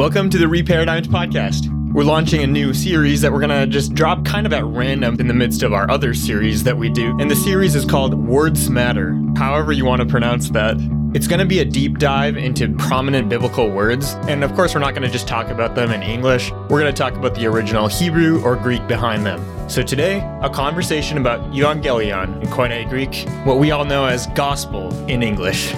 Welcome to the Reparadigmed podcast. We're launching a new series that we're going to just drop kind of at random in the midst of our other series that we do. And the series is called Words Matter, however you want to pronounce that. It's going to be a deep dive into prominent biblical words. And of course, we're not going to just talk about them in English. We're going to talk about the original Hebrew or Greek behind them. So today, a conversation about euangelion in Koine Greek, what we all know as gospel in English.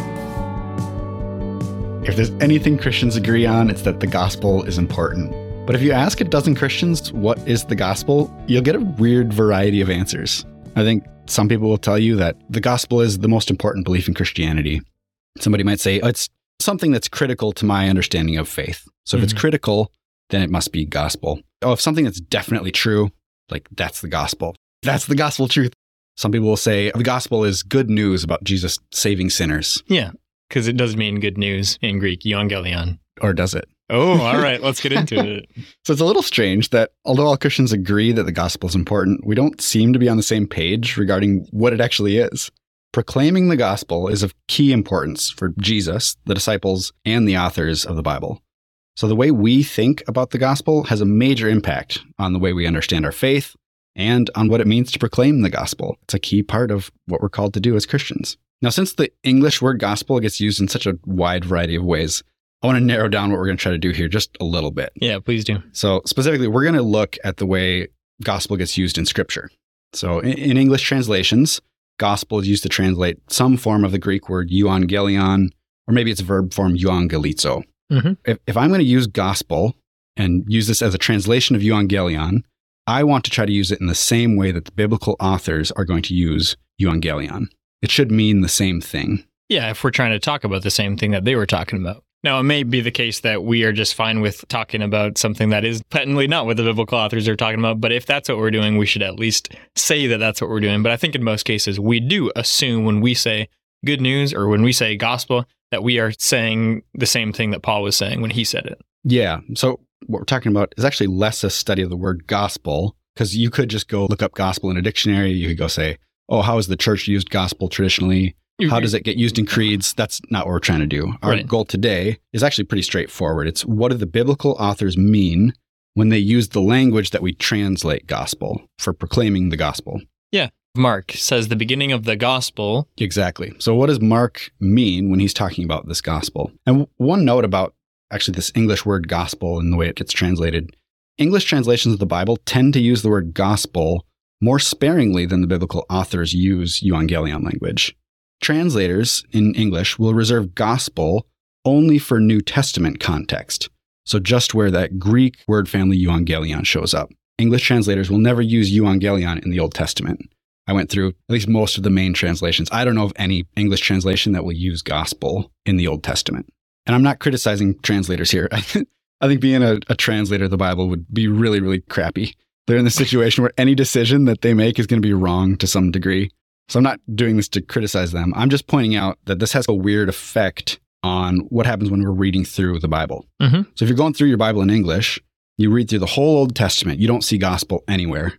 If there's anything Christians agree on, it's that the gospel is important. But if you ask a dozen Christians, what is the gospel? You'll get a weird variety of answers. I think some people will tell you that the gospel is the most important belief in Christianity. Somebody might say, it's something that's critical to my understanding of faith. So if it's critical, then it must be gospel. If something that's definitely true, like that's the gospel. That's the gospel truth. Some people will say the gospel is good news about Jesus saving sinners. Yeah. Because it does mean good news in Greek, euangelion. Or does it? Oh, all right. Let's get into it. So it's a little strange that although all Christians agree that the gospel is important, we don't seem to be on the same page regarding what it actually is. Proclaiming the gospel is of key importance for Jesus, the disciples, and the authors of the Bible. So the way we think about the gospel has a major impact on the way we understand our faith and on what it means to proclaim the gospel. It's a key part of what we're called to do as Christians. Now, since the English word gospel gets used in such a wide variety of ways, I want to narrow down what we're going to try to do here just a little bit. Yeah, please do. So specifically, we're going to look at the way gospel gets used in Scripture. So in English translations, gospel is used to translate some form of the Greek word euangelion, or maybe it's verb form euangelizo. If I'm going to use gospel and use this as a translation of euangelion, I want to try to use it in the same way that the biblical authors are going to use euangelion. It should mean the same thing. Yeah, if we're trying to talk about the same thing that they were talking about. Now, it may be the case that we are just fine with talking about something that is patently not what the biblical authors are talking about, but if that's what we're doing, we should at least say that that's what we're doing. But I think in most cases, we do assume when we say good news or when we say gospel, that we are saying the same thing that Paul was saying when he said it. Yeah, so what we're talking about is actually less a study of the word gospel, because you could just go look up gospel in a dictionary. You could go say, how has the church used gospel traditionally? How does it get used in creeds? That's not what we're trying to do. Our goal today is actually pretty straightforward. It's what do the biblical authors mean when they use the language that we translate gospel for proclaiming the gospel? Yeah. Mark says the beginning of the gospel. Exactly. So what does Mark mean when he's talking about this gospel? And one note about actually this English word gospel and the way it gets translated. English translations of the Bible tend to use the word gospel more sparingly than the biblical authors use euangelion language. Translators in English will reserve gospel only for New Testament context. So just where that Greek word family euangelion shows up. English translators will never use euangelion in the Old Testament. I went through at least most of the main translations. I don't know of any English translation that will use gospel in the Old Testament. And I'm not criticizing translators here. I think being a translator of the Bible would be really, really crappy. They're in the situation where any decision that they make is going to be wrong to some degree. So I'm not doing this to criticize them. I'm just pointing out that this has a weird effect on what happens when we're reading through the Bible. So if you're going through your Bible in English, you read through the whole Old Testament. You don't see gospel anywhere.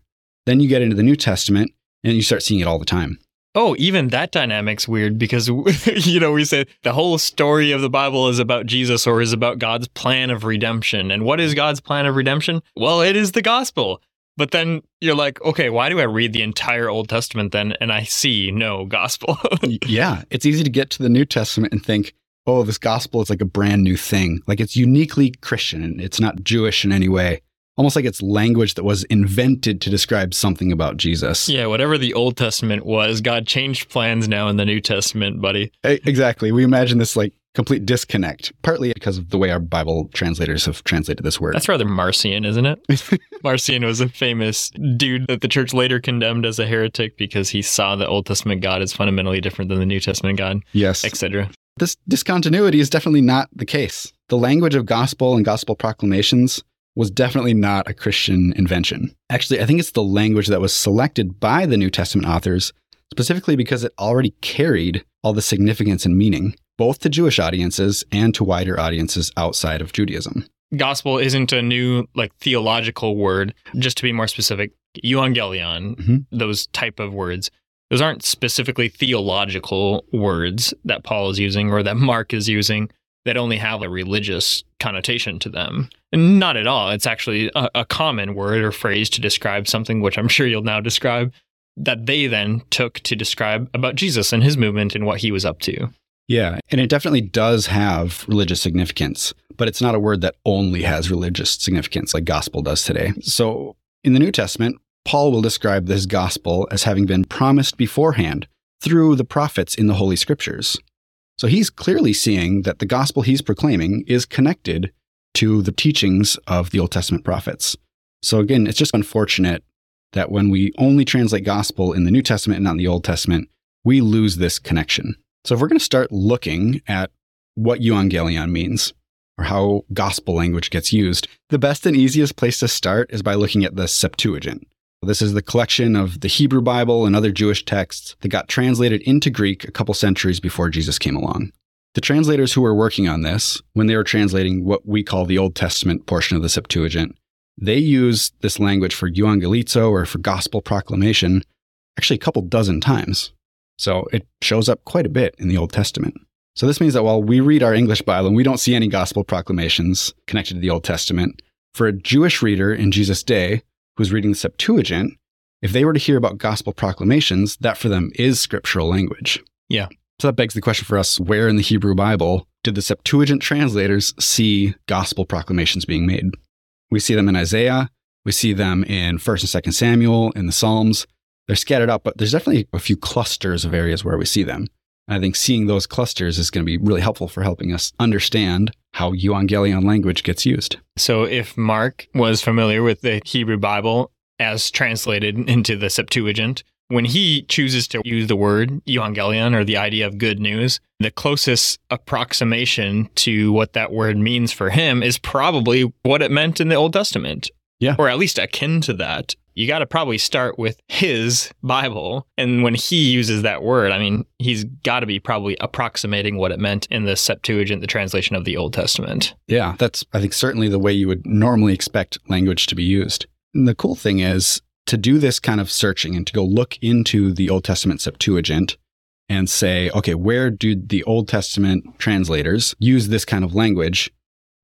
Then you get into the New Testament and you start seeing it all the time. Oh, even that dynamic's weird because, we say the whole story of the Bible is about Jesus or is about God's plan of redemption. And what is God's plan of redemption? Well, it is the gospel. But then you're like, okay, why do I read the entire Old Testament then? And I see no gospel. Yeah. It's easy to get to the New Testament and think, this gospel is like a brand new thing. Like it's uniquely Christian and it's not Jewish in any way. Almost like it's language that was invented to describe something about Jesus. Yeah. Whatever the Old Testament was, God changed plans now in the New Testament, buddy. Exactly. We imagine this like complete disconnect, partly because of the way our Bible translators have translated this word. That's rather Marcion, isn't it? Marcion was a famous dude that the church later condemned as a heretic because he saw the Old Testament God as fundamentally different than the New Testament God, yes, etc. This discontinuity is definitely not the case. The language of gospel and gospel proclamations was definitely not a Christian invention. Actually, I think it's the language that was selected by the New Testament authors, specifically because it already carried all the significance and meaning, both to Jewish audiences and to wider audiences outside of Judaism. Gospel isn't a new theological word. Just to be more specific, euangelion, those type of words, those aren't specifically theological words that Paul is using or that Mark is using that only have a religious connotation to them. Not at all. It's actually a common word or phrase to describe something, which I'm sure you'll now describe, that they then took to describe about Jesus and his movement and what he was up to. Yeah, and it definitely does have religious significance, but it's not a word that only has religious significance like gospel does today. So in the New Testament, Paul will describe this gospel as having been promised beforehand through the prophets in the Holy Scriptures. So he's clearly seeing that the gospel he's proclaiming is connected to the teachings of the Old Testament prophets. So again, it's just unfortunate that when we only translate gospel in the New Testament and not in the Old Testament, we lose this connection. So if we're going to start looking at what euangelion means, or how gospel language gets used, the best and easiest place to start is by looking at the Septuagint. This is the collection of the Hebrew Bible and other Jewish texts that got translated into Greek a couple centuries before Jesus came along. The translators who were working on this, when they were translating what we call the Old Testament portion of the Septuagint, they used this language for euangelizo, or for gospel proclamation, actually a couple dozen times. So it shows up quite a bit in the Old Testament. So this means that while we read our English Bible and we don't see any gospel proclamations connected to the Old Testament, for a Jewish reader in Jesus' day who's reading the Septuagint, if they were to hear about gospel proclamations, that for them is scriptural language. Yeah. So that begs the question for us, where in the Hebrew Bible did the Septuagint translators see gospel proclamations being made? We see them in Isaiah. We see them in 1 and 2 Samuel, in the Psalms. They're scattered out, but there's definitely a few clusters of areas where we see them. And I think seeing those clusters is going to be really helpful for helping us understand how euangelion language gets used. So if Mark was familiar with the Hebrew Bible as translated into the Septuagint, when he chooses to use the word euangelion, or the idea of good news, the closest approximation to what that word means for him is probably what it meant in the Old Testament. Yeah. Or at least akin to that. You got to probably start with his Bible. And when he uses that word, I mean, he's got to be probably approximating what it meant in the Septuagint, the translation of the Old Testament. Yeah, that's, I think, certainly the way you would normally expect language to be used. And the cool thing is to do this kind of searching and to go look into the Old Testament Septuagint and say, okay, where do the Old Testament translators use this kind of language?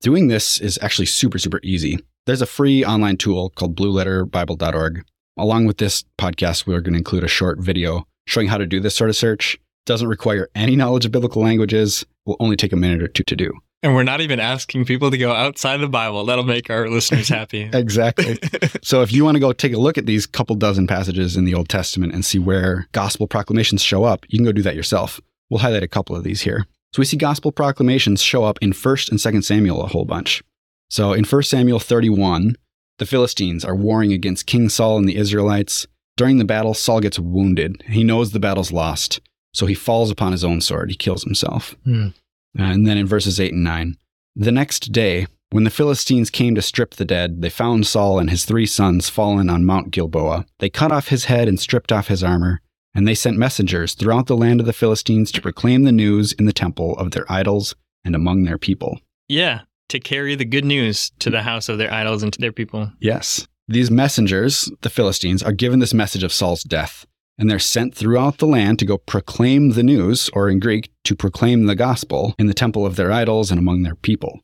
Doing this is actually super, super easy. There's a free online tool called BlueLetterBible.org. Along with this podcast, we're going to include a short video showing how to do this sort of search. It doesn't require any knowledge of biblical languages. It will only take a minute or two to do. And we're not even asking people to go outside the Bible. That'll make our listeners happy. Exactly. So if you want to go take a look at these couple dozen passages in the Old Testament and see where gospel proclamations show up, you can go do that yourself. We'll highlight a couple of these here. So we see gospel proclamations show up in 1 and 2 Samuel a whole bunch. So in 1 Samuel 31, the Philistines are warring against King Saul and the Israelites. During the battle, Saul gets wounded. He knows the battle's lost, so he falls upon his own sword. He kills himself. And then in verses 8 and 9, the next day, when the Philistines came to strip the dead, they found Saul and his 3 sons fallen on Mount Gilboa. They cut off his head and stripped off his armor, and they sent messengers throughout the land of the Philistines to proclaim the news in the temple of their idols and among their people. Yeah. To carry the good news to the house of their idols and to their people. Yes. These messengers, the Philistines, are given this message of Saul's death, and they're sent throughout the land to go proclaim the news, or in Greek, to proclaim the gospel in the temple of their idols and among their people.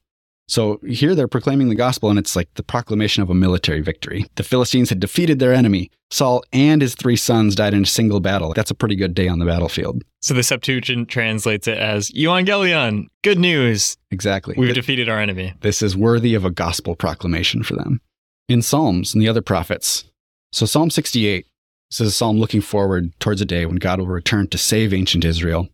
So here they're proclaiming the gospel, and it's like the proclamation of a military victory. The Philistines had defeated their enemy. Saul and his 3 sons died in a single battle. That's a pretty good day on the battlefield. So the Septuagint translates it as euangelion, good news. Exactly. We've defeated our enemy. This is worthy of a gospel proclamation for them. In Psalms and the other prophets, so Psalm 68, this is a psalm looking forward towards a day when God will return to save ancient Israel.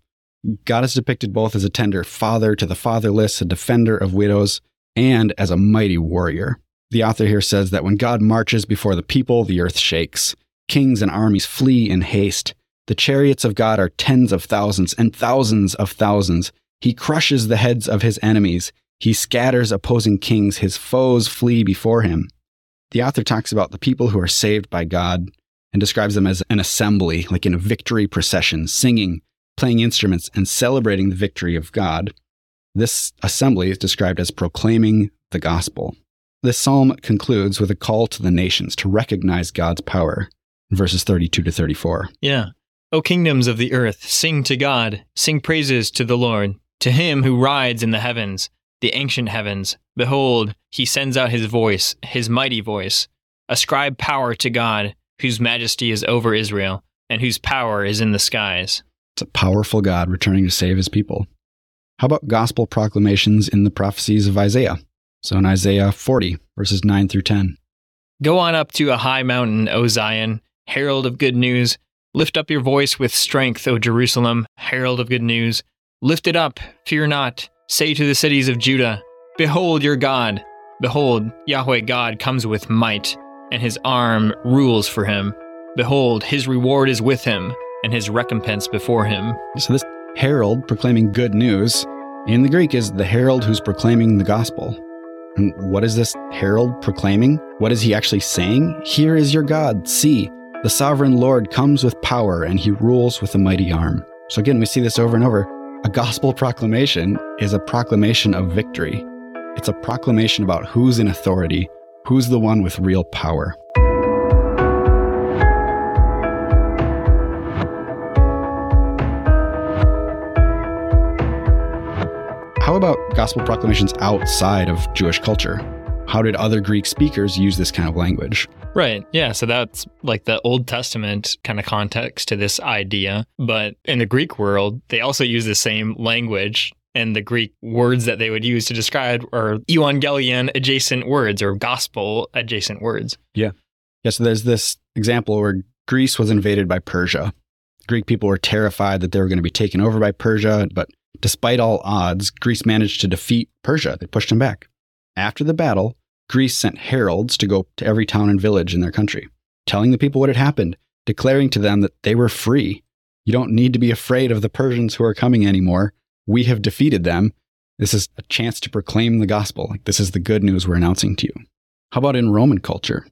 God is depicted both as a tender father to the fatherless, a defender of widows, and as a mighty warrior. The author here says that when God marches before the people, the earth shakes. Kings and armies flee in haste. The chariots of God are tens of thousands and thousands of thousands. He crushes the heads of his enemies. He scatters opposing kings. His foes flee before him. The author talks about the people who are saved by God and describes them as an assembly, like in a victory procession, singing, playing instruments, and celebrating the victory of God. This assembly is described as proclaiming the gospel. This psalm concludes with a call to the nations to recognize God's power, verses 32 to 34. Yeah. O kingdoms of the earth, sing to God, sing praises to the Lord, to him who rides in the heavens, the ancient heavens. Behold, he sends out his voice, his mighty voice. Ascribe power to God, whose majesty is over Israel, and whose power is in the skies. It's a powerful God returning to save his people. How about gospel proclamations in the prophecies of Isaiah? So in Isaiah 40, verses 9 through 10. Go on up to a high mountain, O Zion, herald of good news. Lift up your voice with strength, O Jerusalem, herald of good news. Lift it up, fear not. Say to the cities of Judah, behold your God. Behold, Yahweh God comes with might, and his arm rules for him. Behold, his reward is with him, and his recompense before him. So this herald proclaiming good news in the Greek is the herald who's proclaiming the gospel. And what is this herald proclaiming? What is he actually saying? Here is your God. See, the sovereign Lord comes with power, and he rules with a mighty arm. So again, we see this over and over. A gospel proclamation is a proclamation of victory. It's a proclamation about who's in authority, who's the one with real power. How about gospel proclamations outside of Jewish culture? How did other Greek speakers use this kind of language? Right. Yeah. So that's like the Old Testament kind of context to this idea. But in the Greek world, they also use the same language. And the Greek words that they would use to describe are euangelion adjacent words or gospel adjacent words. Yeah. Yeah. So there's this example where Greece was invaded by Persia. Greek people were terrified that they were going to be taken over by Persia. But despite all odds, Greece managed to defeat Persia. They pushed them back. After the battle, Greece sent heralds to go to every town and village in their country, telling the people what had happened, declaring to them that they were free. You don't need to be afraid of the Persians who are coming anymore. We have defeated them. This is a chance to proclaim the gospel. Like, this is the good news we're announcing to you. How about in Roman culture?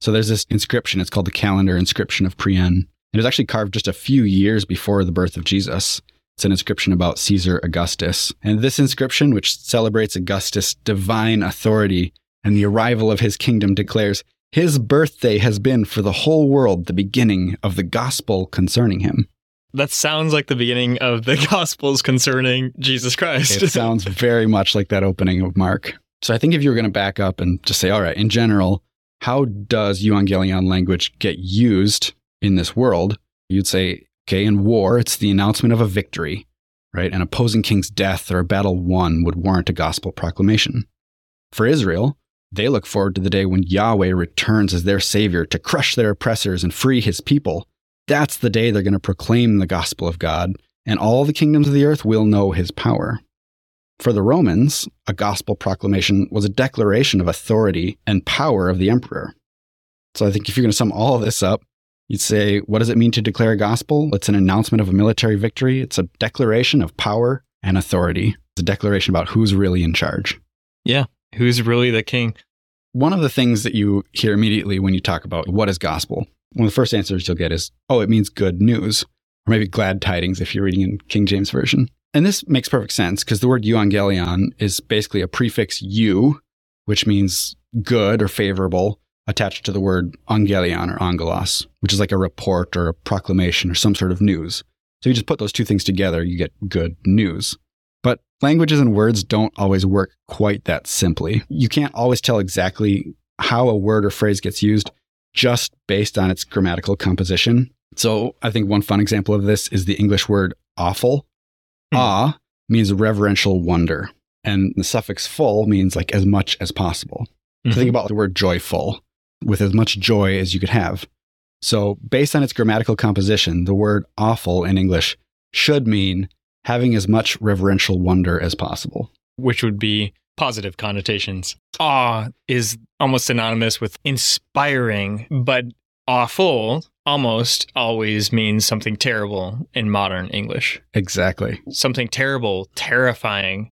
So there's this inscription. It's called the Calendar Inscription of Priene. It was actually carved just a few years before the birth of Jesus. It's an inscription about Caesar Augustus. And this inscription, which celebrates Augustus' divine authority and the arrival of his kingdom, declares his birthday has been for the whole world the beginning of the gospel concerning him. That sounds like the beginning of the Gospels concerning Jesus Christ. It sounds very much like that opening of Mark. So I think if you were going to back up and just say, all right, in general, how does euangelion language get used in this world? You'd say, okay, in war, it's the announcement of a victory, right? An opposing king's death or a battle won would warrant a gospel proclamation. For Israel, they look forward to the day when Yahweh returns as their savior to crush their oppressors and free his people. That's the day they're going to proclaim the gospel of God, and all the kingdoms of the earth will know his power. For the Romans, a gospel proclamation was a declaration of authority and power of the emperor. So I think if you're going to sum all of this up, you'd say, what does it mean to declare a gospel? It's an announcement of a military victory. It's a declaration of power and authority. It's a declaration about who's really in charge. Yeah, who's really the king. One of the things that you hear immediately when you talk about what is gospel, one of the first answers you'll get is, oh, it means good news, or maybe glad tidings if you're reading in King James Version. And this makes perfect sense because the word euangelion is basically a prefix eu, which means good or favorable, attached to the word angelion or angelos, which is like a report or a proclamation or some sort of news. So you just put those two things together, you get good news. But languages and words don't always work quite that simply. You can't always tell exactly how a word or phrase gets used just based on its grammatical composition. So I think one fun example of this is the English word awful. Awe means reverential wonder. And the suffix full means like as much as possible. So think about the word joyful, with as much joy as you could have. So based on its grammatical composition, the word awful in English should mean having as much reverential wonder as possible. Which would be positive connotations. Awe is almost synonymous with inspiring, but awful almost always means something terrible in modern English. Exactly. Something terrible, terrifying.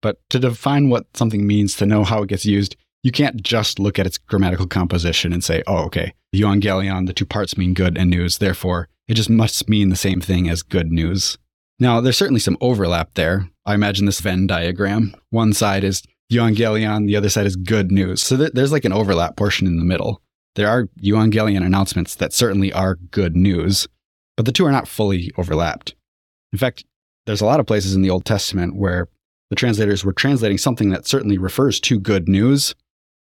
But to define what something means, to know how it gets used, you can't just look at its grammatical composition and say, oh, okay, euangelion, the two parts mean good and news, therefore it just must mean the same thing as good news. Now, there's certainly some overlap there. I imagine this Venn diagram. One side is euangelion, the other side is good news. So there's like an overlap portion in the middle. There are euangelion announcements that certainly are good news, but the two are not fully overlapped. In fact, there's a lot of places in the Old Testament where the translators were translating something that certainly refers to good news,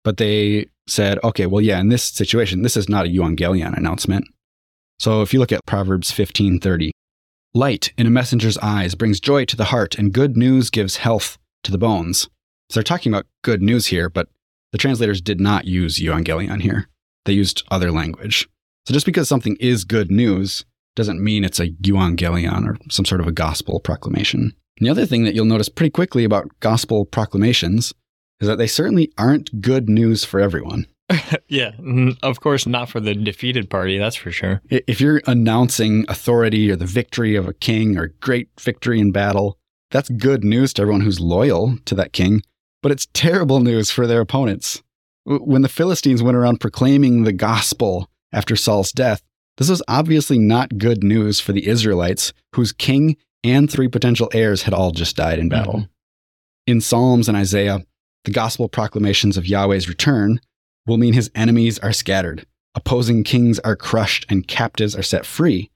but they said, okay, well, yeah, in this situation, this is not a euangelion announcement. So if you look at Proverbs 15:30, light in a messenger's eyes brings joy to the heart, and good news gives health to the bones. So they're talking about good news here, but the translators did not use euangelion here. They used other language. So just because something is good news doesn't mean it's a euangelion or some sort of a gospel proclamation. And the other thing that you'll notice pretty quickly about gospel proclamations is that they certainly aren't good news for everyone. Yeah, of course not for the defeated party, that's for sure. If you're announcing authority or the victory of a king or great victory in battle, that's good news to everyone who's loyal to that king, but it's terrible news for their opponents. When the Philistines went around proclaiming the gospel after Saul's death, this was obviously not good news for the Israelites, whose king and three potential heirs had all just died in battle. Mm-hmm. In Psalms and Isaiah, the gospel proclamations of Yahweh's return will mean his enemies are scattered, opposing kings are crushed, and captives are set free.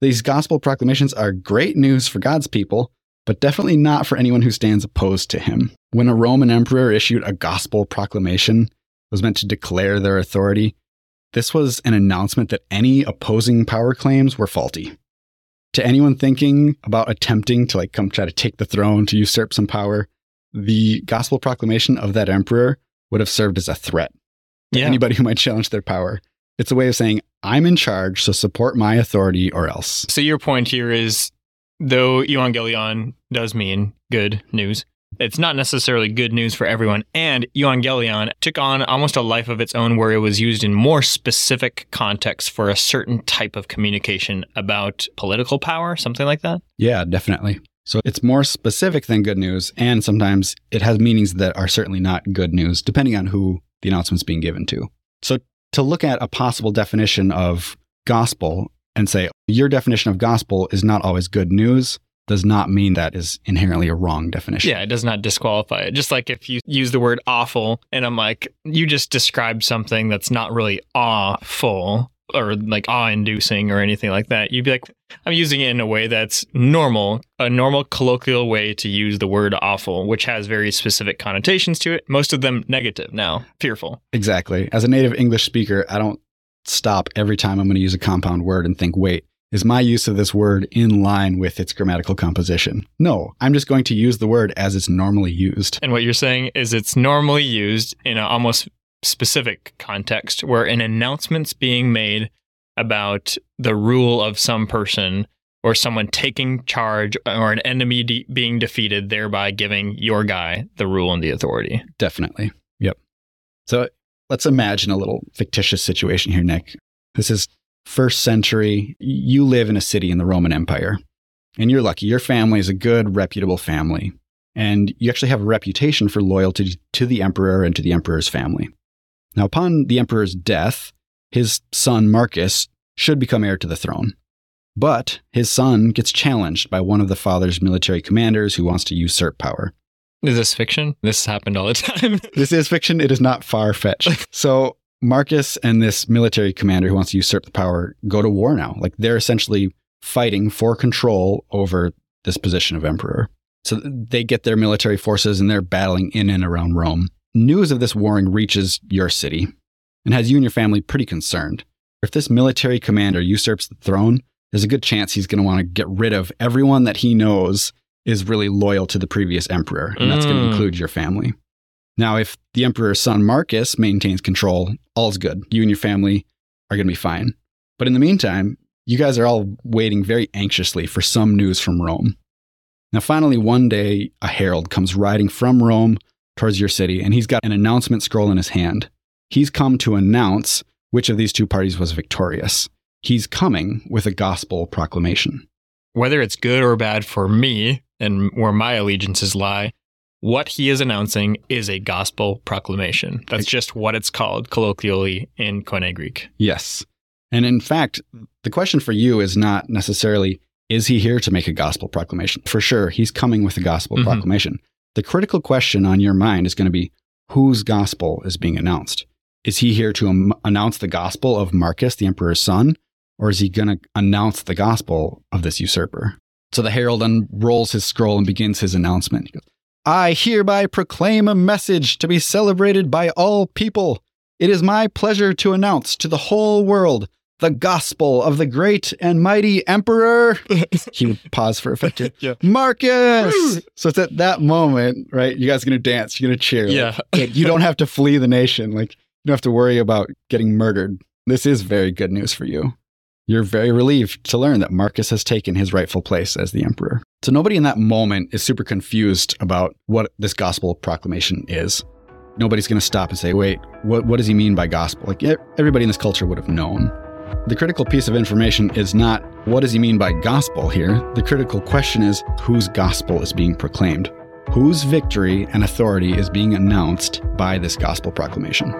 These gospel proclamations are great news for God's people, but definitely not for anyone who stands opposed to him. When a Roman emperor issued a gospel proclamation, it was meant to declare their authority. This was an announcement that any opposing power claims were faulty. To anyone thinking about attempting to come try to take the throne, to usurp some power, the gospel proclamation of that emperor would have served as a threat to anybody who might challenge their power. It's a way of saying, I'm in charge, so support my authority or else. So your point here is, though euangelion does mean good news, it's not necessarily good news for everyone. And euangelion took on almost a life of its own where it was used in more specific contexts for a certain type of communication about political power, something like that? Yeah, definitely. So it's more specific than good news, and sometimes it has meanings that are certainly not good news, depending on who the announcement's being given to. So to look at a possible definition of gospel and say, your definition of gospel is not always good news, does not mean that is inherently a wrong definition. Yeah, it does not disqualify it. Just like if you use the word awful, and I'm like, you just described something that's not really awful, or like awe-inducing or anything like that, you'd be like, I'm using it in a way that's normal, a normal colloquial way to use the word awful, which has very specific connotations to it, most of them negative now, fearful. Exactly. As a native English speaker, I don't stop every time I'm going to use a compound word and think, wait, is my use of this word in line with its grammatical composition? No, I'm just going to use the word as it's normally used. And what you're saying is it's normally used in an almost specific context where an announcement's being made about the rule of some person or someone taking charge or an enemy being defeated, thereby giving your guy the rule and the authority. Definitely. Yep. So let's imagine a little fictitious situation here, Nick. This is first century. You live in a city in the Roman Empire, and you're lucky. Your family is a good, reputable family, and you actually have a reputation for loyalty to the emperor and to the emperor's family. Now, upon the emperor's death, his son Marcus should become heir to the throne. But his son gets challenged by one of the father's military commanders who wants to usurp power. Is this fiction? This happened all the time. This is fiction. It is not far-fetched. So Marcus and this military commander who wants to usurp the power go to war now. They're essentially fighting for control over this position of emperor. So they get their military forces and they're battling in and around Rome. News of this warring reaches your city and has you and your family pretty concerned. If this military commander usurps the throne, there's a good chance he's going to want to get rid of everyone that he knows is really loyal to the previous emperor, and that's going to include your family. Now, if the emperor's son Marcus maintains control, all's good. You and your family are going to be fine. But in the meantime, you guys are all waiting very anxiously for some news from Rome. Now, finally, one day, a herald comes riding from Rome towards your city, and he's got an announcement scroll in his hand. He's come to announce which of these two parties was victorious. He's coming with a gospel proclamation. Whether it's good or bad for me and where my allegiances lie, what he is announcing is a gospel proclamation. That's just what it's called colloquially in Koine Greek. Yes. And in fact, the question for you is not necessarily, is he here to make a gospel proclamation? For sure, he's coming with a gospel proclamation. The critical question on your mind is going to be, whose gospel is being announced? Is he here to announce the gospel of Marcus, the emperor's son, or is he going to announce the gospel of this usurper? So the herald unrolls his scroll and begins his announcement. He goes, I hereby proclaim a message to be celebrated by all people. It is my pleasure to announce to the whole world the gospel of the great and mighty emperor. He would pause for effect. Yeah. Marcus. So it's at that moment, right? You guys are going to dance. You're going to cheer. Yeah. Like, you don't have to flee the nation. Like, you don't have to worry about getting murdered. This is very good news for you. You're very relieved to learn that Marcus has taken his rightful place as the emperor. So nobody in that moment is super confused about what this gospel proclamation is. Nobody's going to stop and say, wait, what does he mean by gospel? Like, everybody in this culture would have known. The critical piece of information is not, what does he mean by gospel here? The critical question is, whose gospel is being proclaimed? Whose victory and authority is being announced by this gospel proclamation?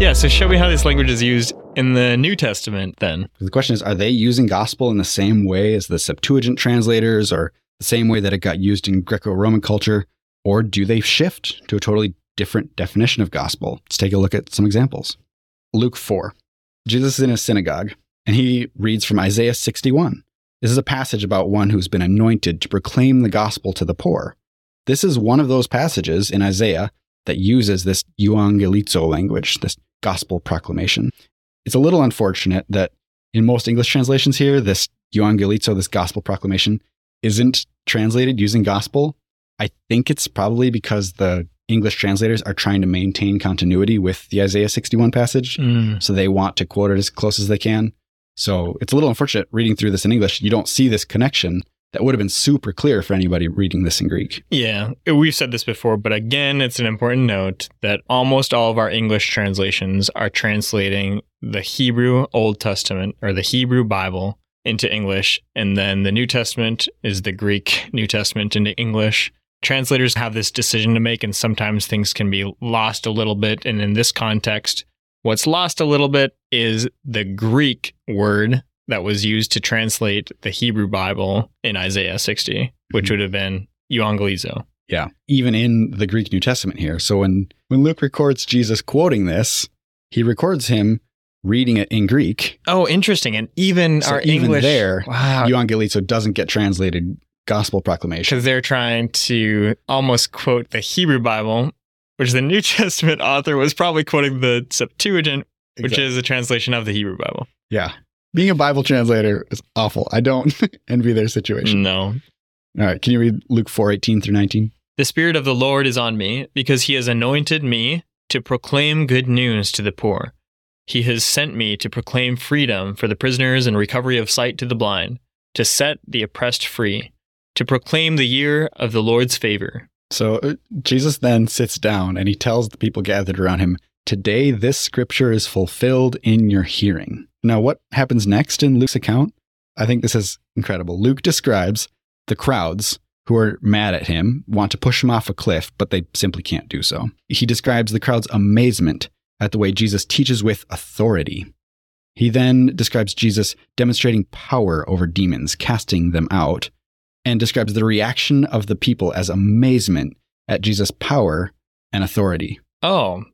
Yeah, so show me how this language is used in the New Testament then. The question is, are they using gospel in the same way as the Septuagint translators or the same way that it got used in Greco-Roman culture? Or do they shift to a totally different definition of gospel? Let's take a look at some examples. Luke 4. Jesus is in a synagogue and he reads from Isaiah 61. This is a passage about one who's been anointed to proclaim the gospel to the poor. This is one of those passages in Isaiah that uses this euangelizo language, this gospel proclamation. It's a little unfortunate that in most English translations here, this euangelizo, this gospel proclamation, isn't translated using gospel. I think it's probably because the English translators are trying to maintain continuity with the Isaiah 61 passage. So they want to quote it as close as they can. So it's a little unfortunate reading through this in English. You don't see this connection that would have been super clear for anybody reading this in Greek. Yeah, we've said this before, but again, it's an important note that almost all of our English translations are translating the Hebrew Old Testament or the Hebrew Bible into English, and then the New Testament is the Greek New Testament into English. Translators have this decision to make, and sometimes things can be lost a little bit. And in this context, what's lost a little bit is the Greek word that was used to translate the Hebrew Bible in Isaiah 60, which would have been euangelizo. Yeah, even in the Greek New Testament here. So when Luke records Jesus quoting this, he records him reading it in Greek. Oh, interesting. And even so our even English... there, wow. Euangelizo doesn't get translated gospel proclamation. Because they're trying to almost quote the Hebrew Bible, which the New Testament author was probably quoting the Septuagint, which is a translation of the Hebrew Bible. Yeah. Being a Bible translator is awful. I don't envy their situation. No. All right. Can you read Luke 4:18 through 19? The Spirit of the Lord is on me because he has anointed me to proclaim good news to the poor. He has sent me to proclaim freedom for the prisoners and recovery of sight to the blind, to set the oppressed free, to proclaim the year of the Lord's favor. So Jesus then sits down and he tells the people gathered around him, today, this scripture is fulfilled in your hearing. Now, what happens next in Luke's account? I think this is incredible. Luke describes the crowds who are mad at him, want to push him off a cliff, but they simply can't do so. He describes the crowd's amazement at the way Jesus teaches with authority. He then describes Jesus demonstrating power over demons, casting them out, and describes the reaction of the people as amazement at Jesus' power and authority. Oh,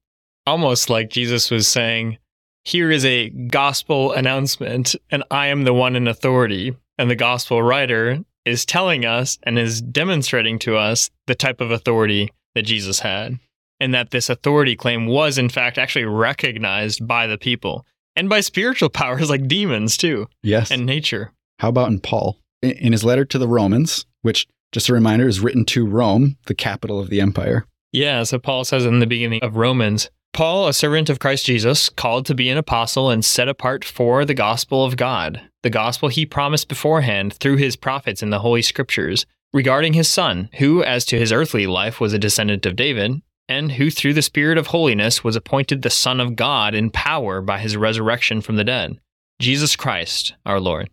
almost like Jesus was saying, here is a gospel announcement, and I am the one in authority. And the gospel writer is telling us and is demonstrating to us the type of authority that Jesus had, and that this authority claim was, in fact, actually recognized by the people and by spiritual powers like demons, too. Yes. And nature. How about in Paul? In his letter to the Romans, which, just a reminder, is written to Rome, the capital of the empire. Yeah, so Paul says in the beginning of Romans, Paul, a servant of Christ Jesus, called to be an apostle and set apart for the gospel of God, the gospel he promised beforehand through his prophets in the Holy Scriptures, regarding his Son, who, as to his earthly life, was a descendant of David, and who, through the Spirit of holiness, was appointed the Son of God in power by his resurrection from the dead, Jesus Christ, our Lord.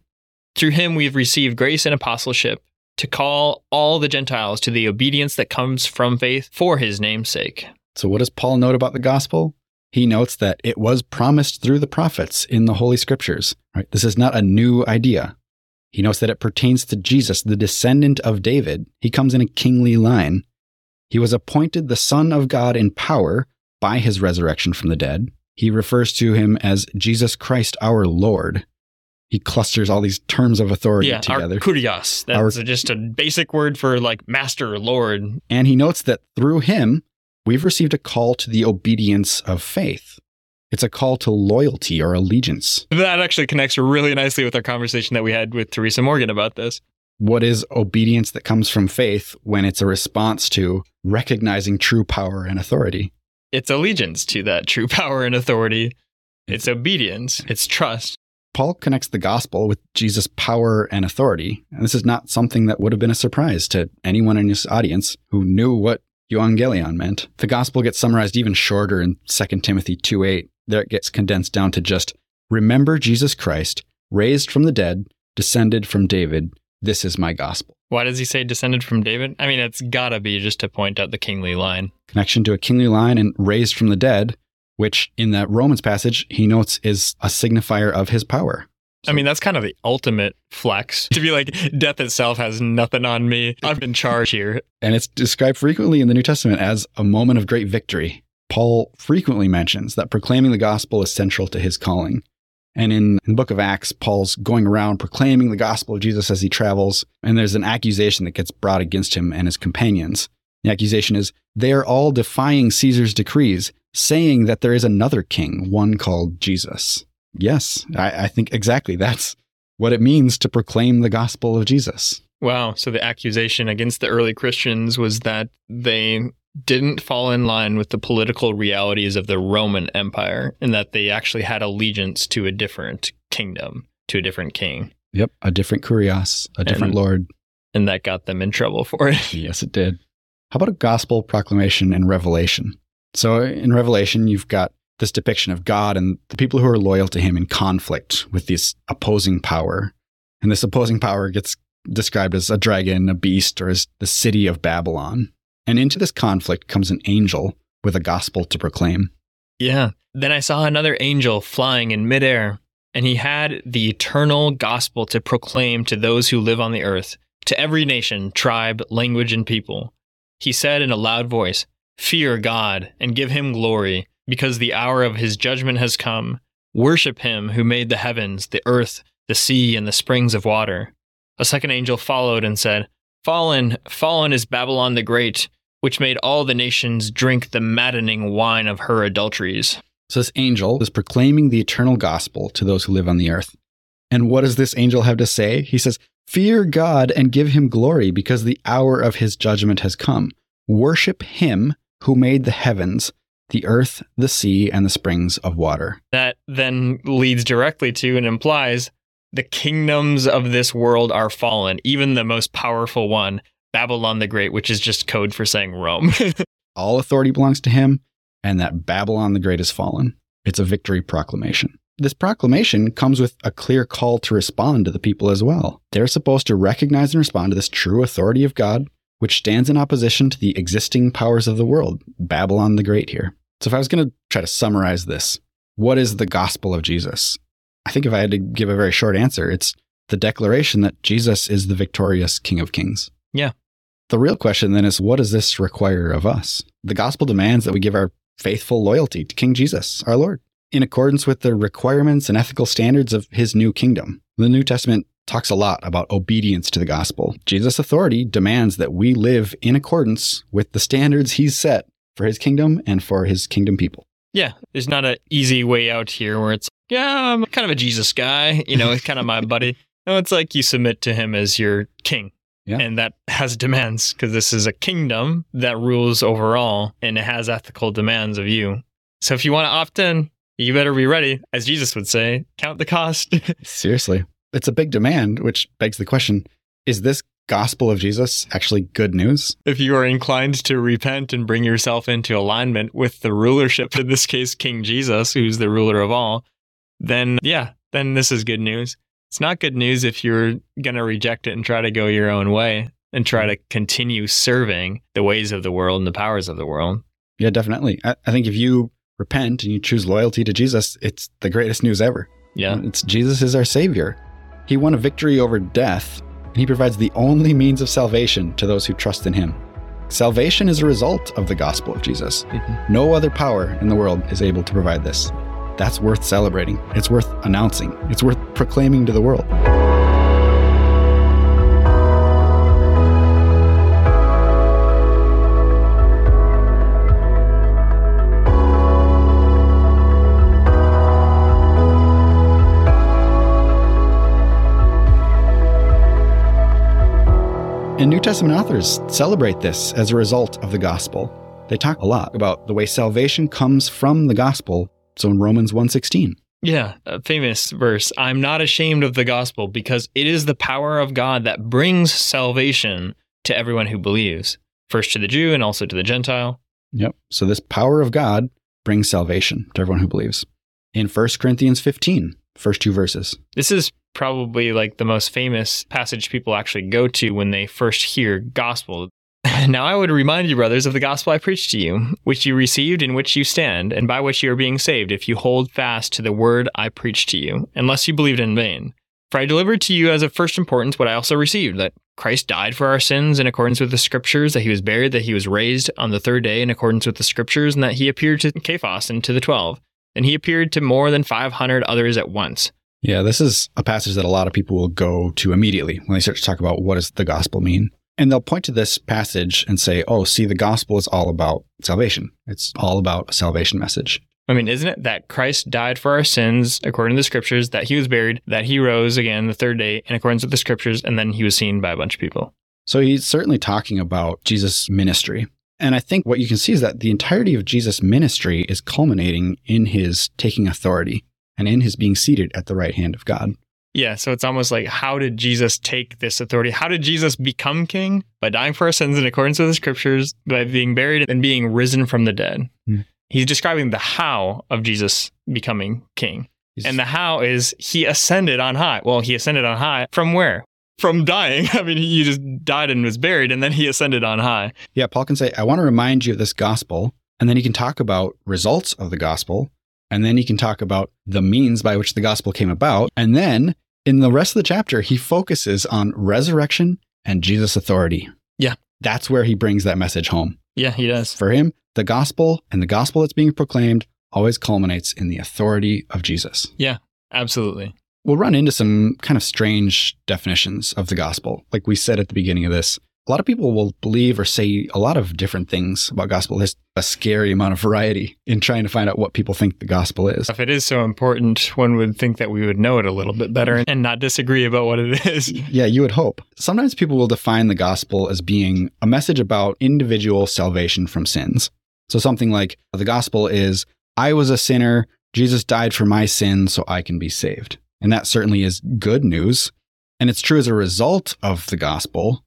Through him we have received grace and apostleship to call all the Gentiles to the obedience that comes from faith for his name's sake. So what does Paul note about the gospel? He notes that it was promised through the prophets in the Holy Scriptures. Right? This is not a new idea. He notes that it pertains to Jesus, the descendant of David. He comes in a kingly line. He was appointed the Son of God in power by his resurrection from the dead. He refers to him as Jesus Christ, our Lord. He clusters all these terms of authority together. Kurios. That's just a basic word for like master or Lord. And he notes that through him, we've received a call to the obedience of faith. It's a call to loyalty or allegiance. That actually connects really nicely with our conversation that we had with Teresa Morgan about this. What is obedience that comes from faith when it's a response to recognizing true power and authority? It's allegiance to that true power and authority. It's obedience. It's trust. Paul connects the gospel with Jesus' power and authority. And this is not something that would have been a surprise to anyone in his audience who knew what euangelion meant. The gospel gets summarized even shorter in 2 Timothy 2:8. There it gets condensed down to just, remember Jesus Christ, raised from the dead, descended from David. This is my gospel. Why does he say descended from David? I mean, it's gotta be just to point out the kingly line. Connection to a kingly line and raised from the dead, which in that Romans passage, he notes is a signifier of his power. So, I mean, that's kind of the ultimate flex, to be like, death itself has nothing on me. I'm in charge here. And it's described frequently in the New Testament as a moment of great victory. Paul frequently mentions that proclaiming the gospel is central to his calling. And in the book of Acts, Paul's going around proclaiming the gospel of Jesus as he travels, and there's an accusation that gets brought against him and his companions. The accusation is, they are all defying Caesar's decrees, saying that there is another king, one called Jesus. Yes, I think exactly that's what it means to proclaim the gospel of Jesus. Wow, so the accusation against the early Christians was that they didn't fall in line with the political realities of the Roman Empire, and that they actually had allegiance to a different kingdom, to a different king. Yep, a different kurios, a different Lord. And that got them in trouble for it. Yes, it did. How about a gospel proclamation in Revelation? So in Revelation, you've got this depiction of God and the people who are loyal to him in conflict with this opposing power. And this opposing power gets described as a dragon, a beast, or as the city of Babylon. And into this conflict comes an angel with a gospel to proclaim. Yeah. Then I saw another angel flying in midair, and he had the eternal gospel to proclaim to those who live on the earth, to every nation, tribe, language, and people. He said in a loud voice, "Fear God and give him glory, because the hour of his judgment has come. Worship him who made the heavens, the earth, the sea, and the springs of water." A second angel followed and said, "Fallen, fallen is Babylon the Great, which made all the nations drink the maddening wine of her adulteries." So this angel is proclaiming the eternal gospel to those who live on the earth. And what does this angel have to say? He says, "Fear God and give him glory, because the hour of his judgment has come. Worship him who made the heavens, the earth, the sea, and the springs of water." That then leads directly to and implies the kingdoms of this world are fallen, even the most powerful one, Babylon the Great, which is just code for saying Rome. All authority belongs to him, and that Babylon the Great is fallen. It's a victory proclamation. This proclamation comes with a clear call to respond to the people as well. They're supposed to recognize and respond to this true authority of God, which stands in opposition to the existing powers of the world, Babylon the Great here. So if I was going to try to summarize this, what is the gospel of Jesus? I think if I had to give a very short answer, it's the declaration that Jesus is the victorious King of Kings. Yeah. The real question then is, what does this require of us? The gospel demands that we give our faithful loyalty to King Jesus, our Lord, in accordance with the requirements and ethical standards of his new kingdom. The New Testament talks a lot about obedience to the gospel. Jesus' authority demands that we live in accordance with the standards he's set for his kingdom and for his kingdom people. Yeah, there's not an easy way out here where it's, yeah, I'm kind of a Jesus guy, you know, it's kind of my buddy. No, it's like you submit to him as your king. Yeah. And that has demands, because this is a kingdom that rules overall, and it has ethical demands of you. So if you want to opt in, you better be ready. As Jesus would say, count the cost. Seriously. It's a big demand, which begs the question, is this gospel of Jesus actually good news? If you are inclined to repent and bring yourself into alignment with the rulership, in this case, King Jesus, who's the ruler of all, then yeah, then this is good news. It's not good news if you're going to reject it and try to go your own way and try to continue serving the ways of the world and the powers of the world. Yeah, definitely. I think if you repent and you choose loyalty to Jesus, it's the greatest news ever. Yeah. It's Jesus is our savior. He won a victory over death, and he provides the only means of salvation to those who trust in him. Salvation is a result of the gospel of Jesus. Mm-hmm. No other power in the world is able to provide this. That's worth celebrating. It's worth announcing. It's worth proclaiming to the world. And New Testament authors celebrate this as a result of the gospel. They talk a lot about the way salvation comes from the gospel. So in Romans 1:16. Yeah, a famous verse. I'm not ashamed of the gospel because it is the power of God that brings salvation to everyone who believes, first to the Jew and also to the Gentile. Yep. So this power of God brings salvation to everyone who believes. In 1 Corinthians 15, first two verses. This is probably like the most famous passage people actually go to when they first hear gospel. Now I would remind you, brothers, of the gospel I preached to you, which you received, in which you stand, and by which you are being saved, if you hold fast to the word I preached to you, unless you believed in vain. For I delivered to you as of first importance what I also received, that Christ died for our sins in accordance with the scriptures, that he was buried, that he was raised on the third day in accordance with the scriptures, and that he appeared to Cephas and to the 12. And he appeared to more than 500 others at once. Yeah, this is a passage that a lot of people will go to immediately when they start to talk about what does the gospel mean. And they'll point to this passage and say, oh, see, the gospel is all about salvation. It's all about a salvation message. I mean, isn't it that Christ died for our sins according to the scriptures, that he was buried, that he rose again the third day in accordance with the scriptures, and then he was seen by a bunch of people? So he's certainly talking about Jesus' ministry. And I think what you can see is that the entirety of Jesus' ministry is culminating in his taking authority and in his being seated at the right hand of God. Yeah, so it's almost like, how did Jesus take this authority? How did Jesus become king? By dying for our sins in accordance with the scriptures, by being buried and being risen from the dead. Mm. He's describing the how of Jesus becoming king. And the how is he ascended on high. Well, he ascended on high from where? From dying. I mean, he just died and was buried, and then he ascended on high. Yeah, Paul can say, I want to remind you of this gospel, and then he can talk about results of the gospel. And then he can talk about the means by which the gospel came about. And then in the rest of the chapter, he focuses on resurrection and Jesus' authority. Yeah. That's where he brings that message home. Yeah, he does. For him, the gospel and the gospel that's being proclaimed always culminates in the authority of Jesus. Yeah, absolutely. We'll run into some kind of strange definitions of the gospel. Like we said at the beginning of this, a lot of people will believe or say a lot of different things about gospel. There's a scary amount of variety in trying to find out what people think the gospel is. If it is so important, one would think that we would know it a little bit better and not disagree about what it is. Yeah, you would hope. Sometimes people will define the gospel as being a message about individual salvation from sins. So something like, the gospel is, I was a sinner, Jesus died for my sins so I can be saved. And that certainly is good news. And it's true as a result of the gospel.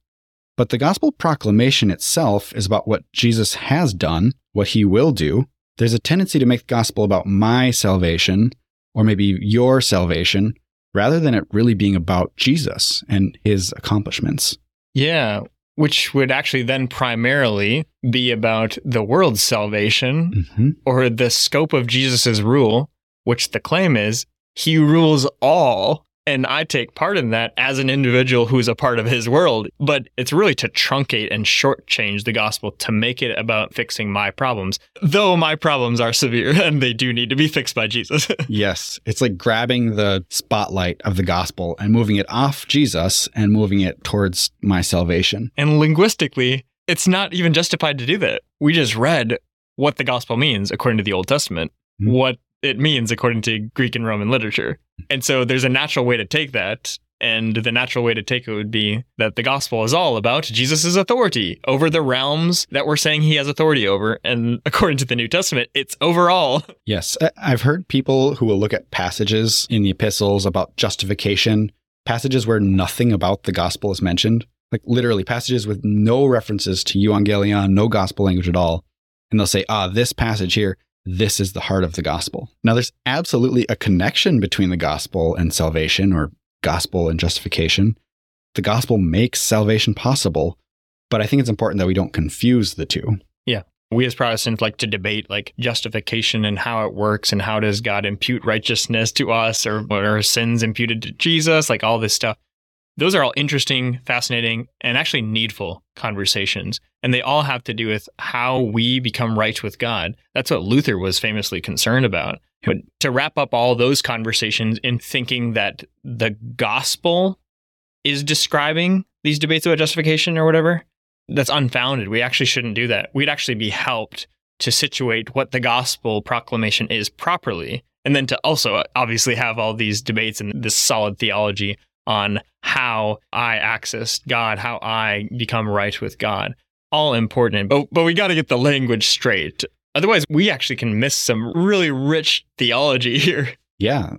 But the gospel proclamation itself is about what Jesus has done, what he will do. There's a tendency to make the gospel about my salvation or maybe your salvation rather than it really being about Jesus and his accomplishments. Yeah, which would actually then primarily be about the world's salvation or the scope of Jesus's rule, which the claim is he rules all. And I take part in that as an individual who's a part of his world. But it's really to truncate and shortchange the gospel to make it about fixing my problems, though my problems are severe and they do need to be fixed by Jesus. Yes. It's like grabbing the spotlight of the gospel and moving it off Jesus and moving it towards my salvation. And linguistically, it's not even justified to do that. We just read what the gospel means according to the Old Testament, what it means according to Greek and Roman literature. And so there's a natural way to take that. And the natural way to take it would be that the gospel is all about Jesus's authority over the realms that we're saying he has authority over. And according to the New Testament, it's overall. Yes. I've heard people who will look at passages in the epistles about justification, passages where nothing about the gospel is mentioned, like literally passages with no references to euangelion, no gospel language at all. And they'll say, this passage here, this is the heart of the gospel. Now, there's absolutely a connection between the gospel and salvation, or gospel and justification. The gospel makes salvation possible, but I think it's important that we don't confuse the two. Yeah. We as Protestants like to debate like justification and how it works and how does God impute righteousness to us, or what are sins imputed to Jesus, like all this stuff. Those are all interesting, fascinating, and actually needful conversations. And they all have to do with how we become right with God. That's what Luther was famously concerned about. But to wrap up all those conversations in thinking that the gospel is describing these debates about justification or whatever, that's unfounded. We actually shouldn't do that. We'd actually be helped to situate what the gospel proclamation is properly, and then to also obviously have all these debates and this solid theology on how I access God, how I become right with God. All important, but we got to get the language straight. Otherwise, we actually can miss some really rich theology here. Yeah,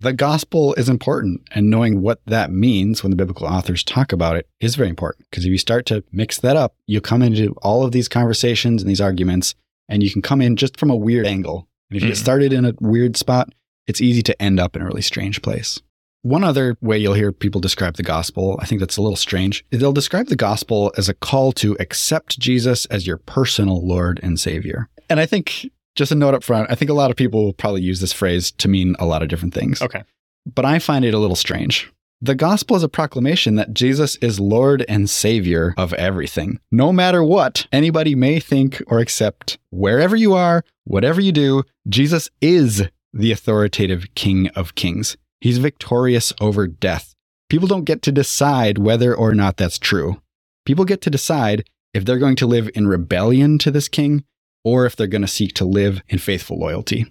the gospel is important, and knowing what that means when the biblical authors talk about it is very important, because if you start to mix that up, you come into all of these conversations and these arguments, and you can come in just from a weird angle. And if you get started in a weird spot, it's easy to end up in a really strange place. One other way you'll hear people describe the gospel, I think that's a little strange, is they'll describe the gospel as a call to accept Jesus as your personal Lord and Savior. And I think, just a note up front, I think a lot of people will probably use this phrase to mean a lot of different things. Okay. But I find it a little strange. The gospel is a proclamation that Jesus is Lord and Savior of everything. No matter what anybody may think or accept, wherever you are, whatever you do, Jesus is the authoritative King of Kings. He's victorious over death. People don't get to decide whether or not that's true. People get to decide if they're going to live in rebellion to this king or if they're going to seek to live in faithful loyalty.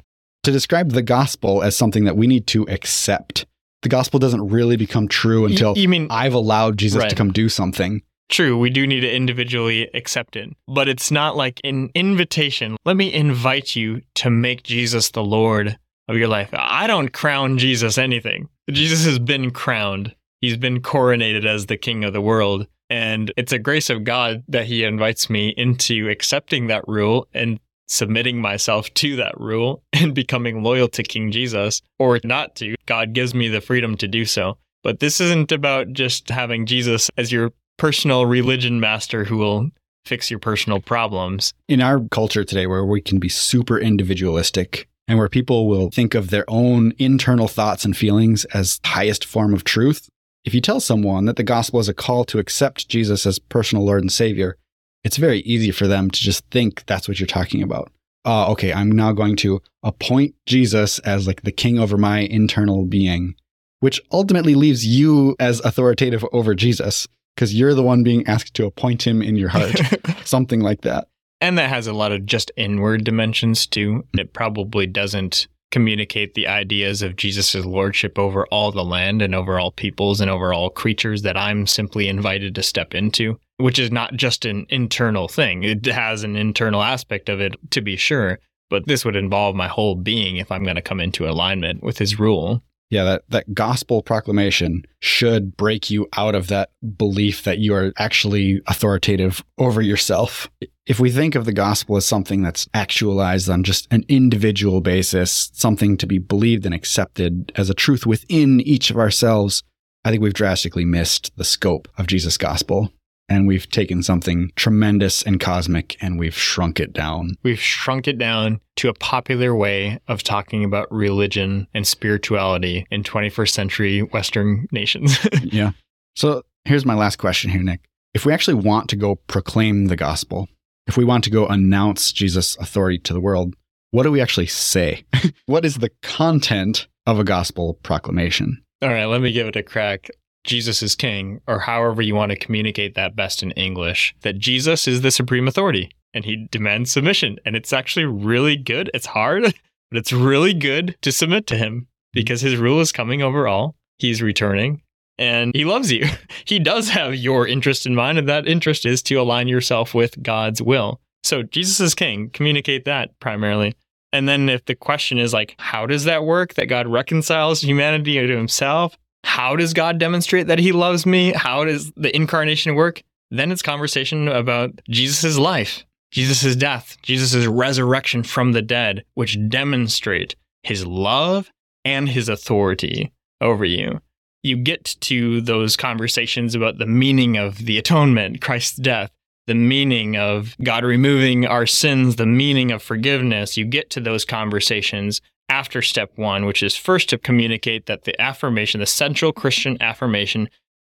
To describe the gospel as something that we need to accept, the gospel doesn't really become true until you mean, I've allowed Jesus to come do something. True, we do need to individually accept it, but it's not like an invitation. Let me invite you to make Jesus the Lord of your life. I don't crown Jesus anything. Jesus has been crowned. He's been coronated as the King of the world. And it's a grace of God that he invites me into accepting that rule and submitting myself to that rule and becoming loyal to King Jesus, or not to. God gives me the freedom to do so. But this isn't about just having Jesus as your personal religion master who will fix your personal problems. In our culture today, where we can be super individualistic, and where people will think of their own internal thoughts and feelings as the highest form of truth, if you tell someone that the gospel is a call to accept Jesus as personal Lord and Savior, it's very easy for them to just think that's what you're talking about. Okay, I'm now going to appoint Jesus as like the king over my internal being, which ultimately leaves you as authoritative over Jesus, because you're the one being asked to appoint him in your heart, something like that. And that has a lot of just inward dimensions too. It probably doesn't communicate the ideas of Jesus' lordship over all the land and over all peoples and over all creatures that I'm simply invited to step into, which is not just an internal thing. It has an internal aspect of it, to be sure, but this would involve my whole being if I'm going to come into alignment with his rule. Yeah, that gospel proclamation should break you out of that belief that you are actually authoritative over yourself. If we think of the gospel as something that's actualized on just an individual basis, something to be believed and accepted as a truth within each of ourselves, I think we've drastically missed the scope of Jesus' gospel. And we've taken something tremendous and cosmic and we've shrunk it down. We've shrunk it down to a popular way of talking about religion and spirituality in 21st century Western nations. Yeah. So here's my last question here, Nick. If we actually want to go proclaim the gospel, if we want to go announce Jesus' authority to the world, what do we actually say? What is the content of a gospel proclamation? All right, let me give it a crack. Jesus is king, or however you want to communicate that best in English, that Jesus is the supreme authority and he demands submission. And it's actually really good. It's hard, but it's really good to submit to him because his rule is coming over all. He's returning and he loves you. He does have your interest in mind, and that interest is to align yourself with God's will. So Jesus is king. Communicate that primarily. And then if the question is like, how does that work? That God reconciles humanity to himself? How does God demonstrate that he loves me? How does the incarnation work? Then it's conversation about Jesus' life, Jesus' death, Jesus' resurrection from the dead, which demonstrate his love and his authority over you. You get to those conversations about the meaning of the atonement, Christ's death, the meaning of God removing our sins, the meaning of forgiveness, you get to those conversations after step one, which is first to communicate that the affirmation, the central Christian affirmation,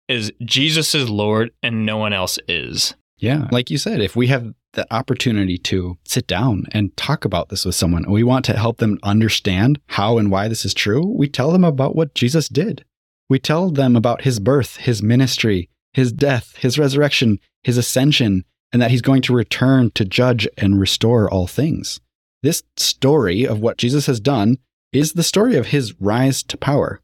is Jesus is Lord and no one else is. Yeah. Like you said, if we have the opportunity to sit down and talk about this with someone, we want to help them understand how and why this is true. We tell them about what Jesus did. We tell them about his birth, his ministry, his death, his resurrection, his ascension, and that he's going to return to judge and restore all things. This story of what Jesus has done is the story of his rise to power.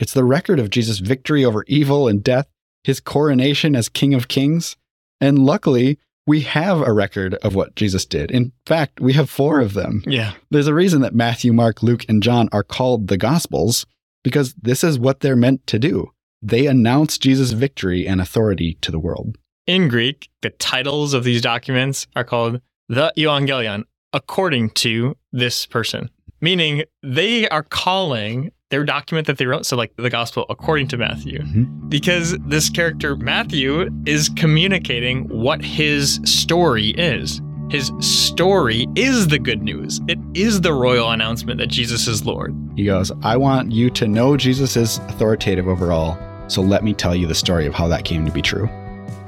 It's the record of Jesus' victory over evil and death, his coronation as King of Kings. And luckily, we have a record of what Jesus did. In fact, we have four of them. Yeah. There's a reason that Matthew, Mark, Luke, and John are called the Gospels, because this is what they're meant to do. They announce Jesus' victory and authority to the world. In Greek, the titles of these documents are called the euangelion, according to this person, meaning they are calling their document that they wrote, so like the gospel according to Matthew, because this character Matthew is communicating what his story is. His story is the good news. It is the royal announcement that Jesus is Lord. He goes, I want you to know Jesus is authoritative over all, so let me tell you the story of how that came to be true.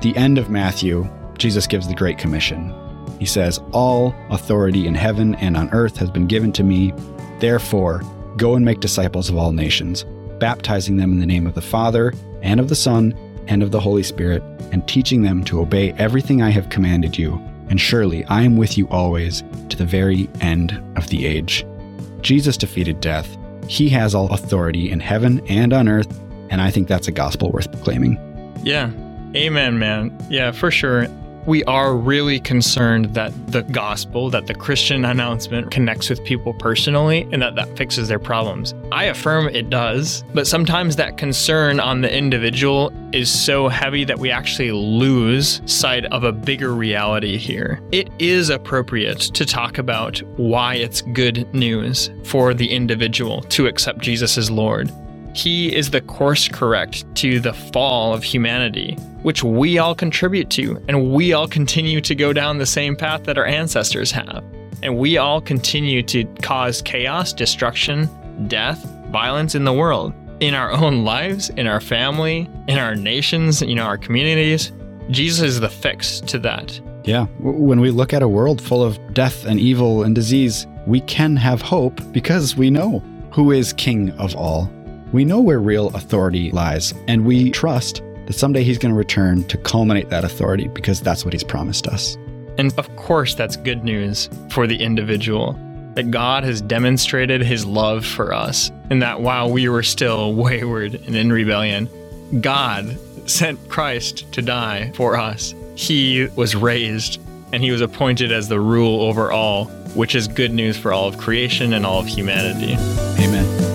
The end of Matthew, Jesus gives the Great Commission. He says, all authority in heaven and on earth has been given to me. Therefore, go and make disciples of all nations, baptizing them in the name of the Father and of the Son and of the Holy Spirit, and teaching them to obey everything I have commanded you. And surely I am with you always, to the very end of the age. Jesus defeated death. He has all authority in heaven and on earth. And I think that's a gospel worth proclaiming. Yeah. Amen, man. Yeah, for sure. We are really concerned that the gospel, that the Christian announcement connects with people personally and that fixes their problems. I affirm it does, but sometimes that concern on the individual is so heavy that we actually lose sight of a bigger reality here. It is appropriate to talk about why it's good news for the individual to accept Jesus as Lord. He is the course correct to the fall of humanity, which we all contribute to, and we all continue to go down the same path that our ancestors have. And we all continue to cause chaos, destruction, death, violence in the world, in our own lives, in our family, in our nations, our communities. Jesus is the fix to that. Yeah, when we look at a world full of death and evil and disease, we can have hope because we know who is King of all. We know where real authority lies, and we trust that someday he's going to return to culminate that authority because that's what he's promised us. And of course, that's good news for the individual, that God has demonstrated his love for us, and that while we were still wayward and in rebellion, God sent Christ to die for us. He was raised, and he was appointed as the ruler over all, which is good news for all of creation and all of humanity. Amen.